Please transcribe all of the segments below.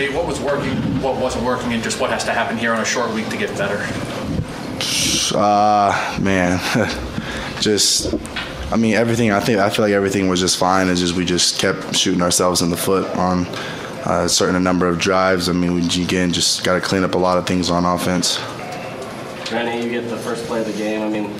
Nate, what was working, what wasn't working, and just what has to happen here on a short week to get better? I feel like everything was just fine. It's just we just kept shooting ourselves in the foot on a certain number of drives. I mean, we again just got to clean up a lot of things on offense. Renny, you get the first play of the game. I mean,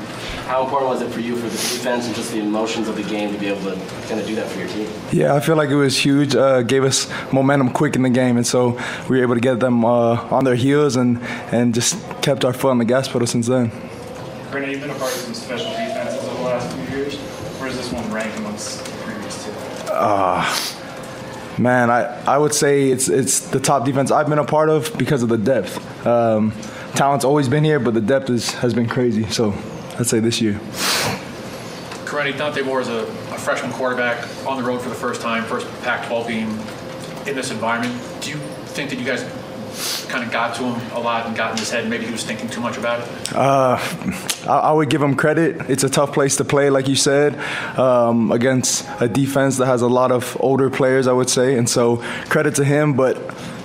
how important was it for you for the defense and just the emotions of the game to be able to kind of do that for your team? Yeah, I feel like it was huge. Gave us momentum quick in the game, and so we were able to get them on their heels and just kept our foot on the gas pedal since then. Renny, you've been a part of some special defenses over the last few years. Where does this one rank amongst the previous two? I would say it's the top defense I've been a part of because of the depth. Talent's always been here, but the depth has been crazy. So I'd say this year. Karene, Dante Moore is a freshman quarterback on the road for the first time, first Pac-12 game in this environment. Do you think that you guys kind of got to him a lot and got in his head? Maybe he was thinking too much about it? I would give him credit. It's a tough place to play, like you said, against a defense that has a lot of older players, I would say. And so credit to him, but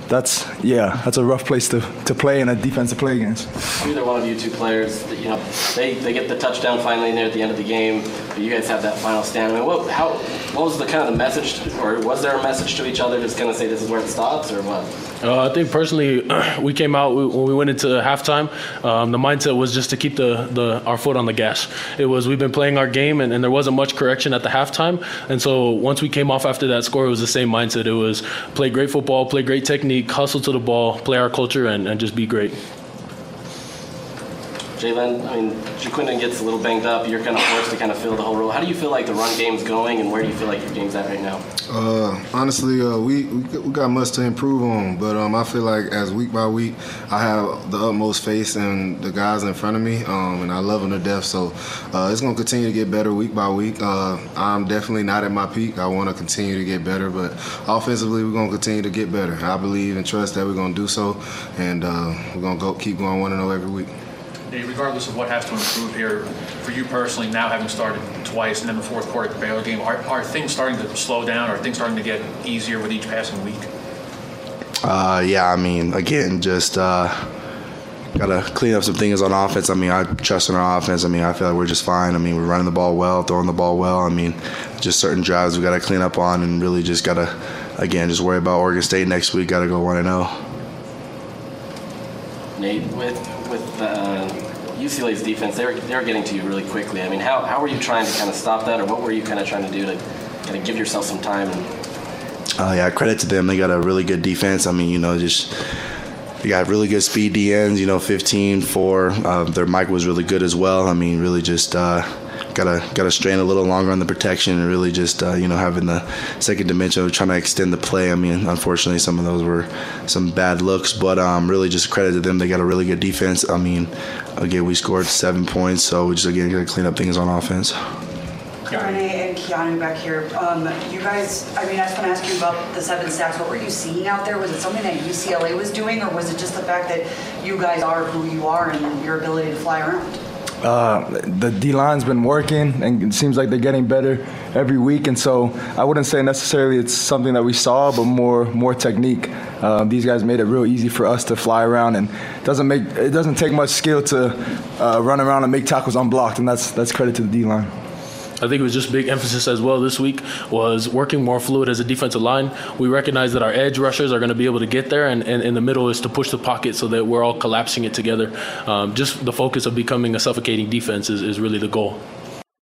that's a rough place to play and a defense to play against. Either one of you two players, they get the touchdown finally in there at the end of the game, but you guys have that final stand. I mean, what was the kind of the message, or was there a message to each other just kind of say this is where it stops, or what? I think personally, we came out when we went into halftime. The mindset was just to keep our foot on the gas. It was we've been playing our game, and there wasn't much correction at the halftime. And so once we came off after that score, it was the same mindset. It was play great football, play great technique, hustle to the ball, play our culture, and just be great. Jaylen, Jaquindon gets a little banged up. You're kind of forced to kind of fill the whole role. How do you feel like the run game's going, and where do you feel like your game's at right now? Honestly, we got much to improve on, but I feel like as week by week, I have the utmost faith in the guys in front of me, and I love them to death. So it's going to continue to get better week by week. I'm definitely not at my peak. I want to continue to get better, but offensively, we're going to continue to get better. I believe and trust that we're going to do so, and we're going to keep going 1-0 every week. Regardless of what has to improve here, for you personally, now having started twice and then the fourth quarter at the Baylor game, are things starting to slow down? Are things starting to get easier with each passing week? Got to clean up some things on offense. I trust in our offense. I feel like we're just fine. We're running the ball well, throwing the ball well. Just certain drives we got to clean up on and really just got to, again, just worry about Oregon State next week. Got to go 1-0. Nate, with UCLA's defense, they were getting to you really quickly. How were you trying to kind of stop that, or what were you kind of trying to do to kind of give yourself some time? Credit to them. They got a really good defense. They got really good speed DNs, 15-4. Their mic was really good as well. Really just got to strain a little longer on the protection and really just, having the second dimension of trying to extend the play. Unfortunately, some of those were some bad looks, but really just credit to them. They got a really good defense. Again, we scored 7 points, so we just, again, got to clean up things on offense. Karene and Keanu back here. You guys, I just want to ask you about the 7 sacks. What were you seeing out there? Was it something that UCLA was doing, or was it just the fact that you guys are who you are and your ability to fly around? The D-line's been working, and it seems like they're getting better every week. And so I wouldn't say necessarily it's something that we saw, but more technique. These guys made it real easy for us to fly around, and it doesn't take much skill to run around and make tackles unblocked, and that's credit to the D-line. I think it was just big emphasis as well this week was working more fluid as a defensive line. We recognize that our edge rushers are going to be able to get there, and in the middle is to push the pocket so that we're all collapsing it together. Just the focus of becoming a suffocating defense is really the goal.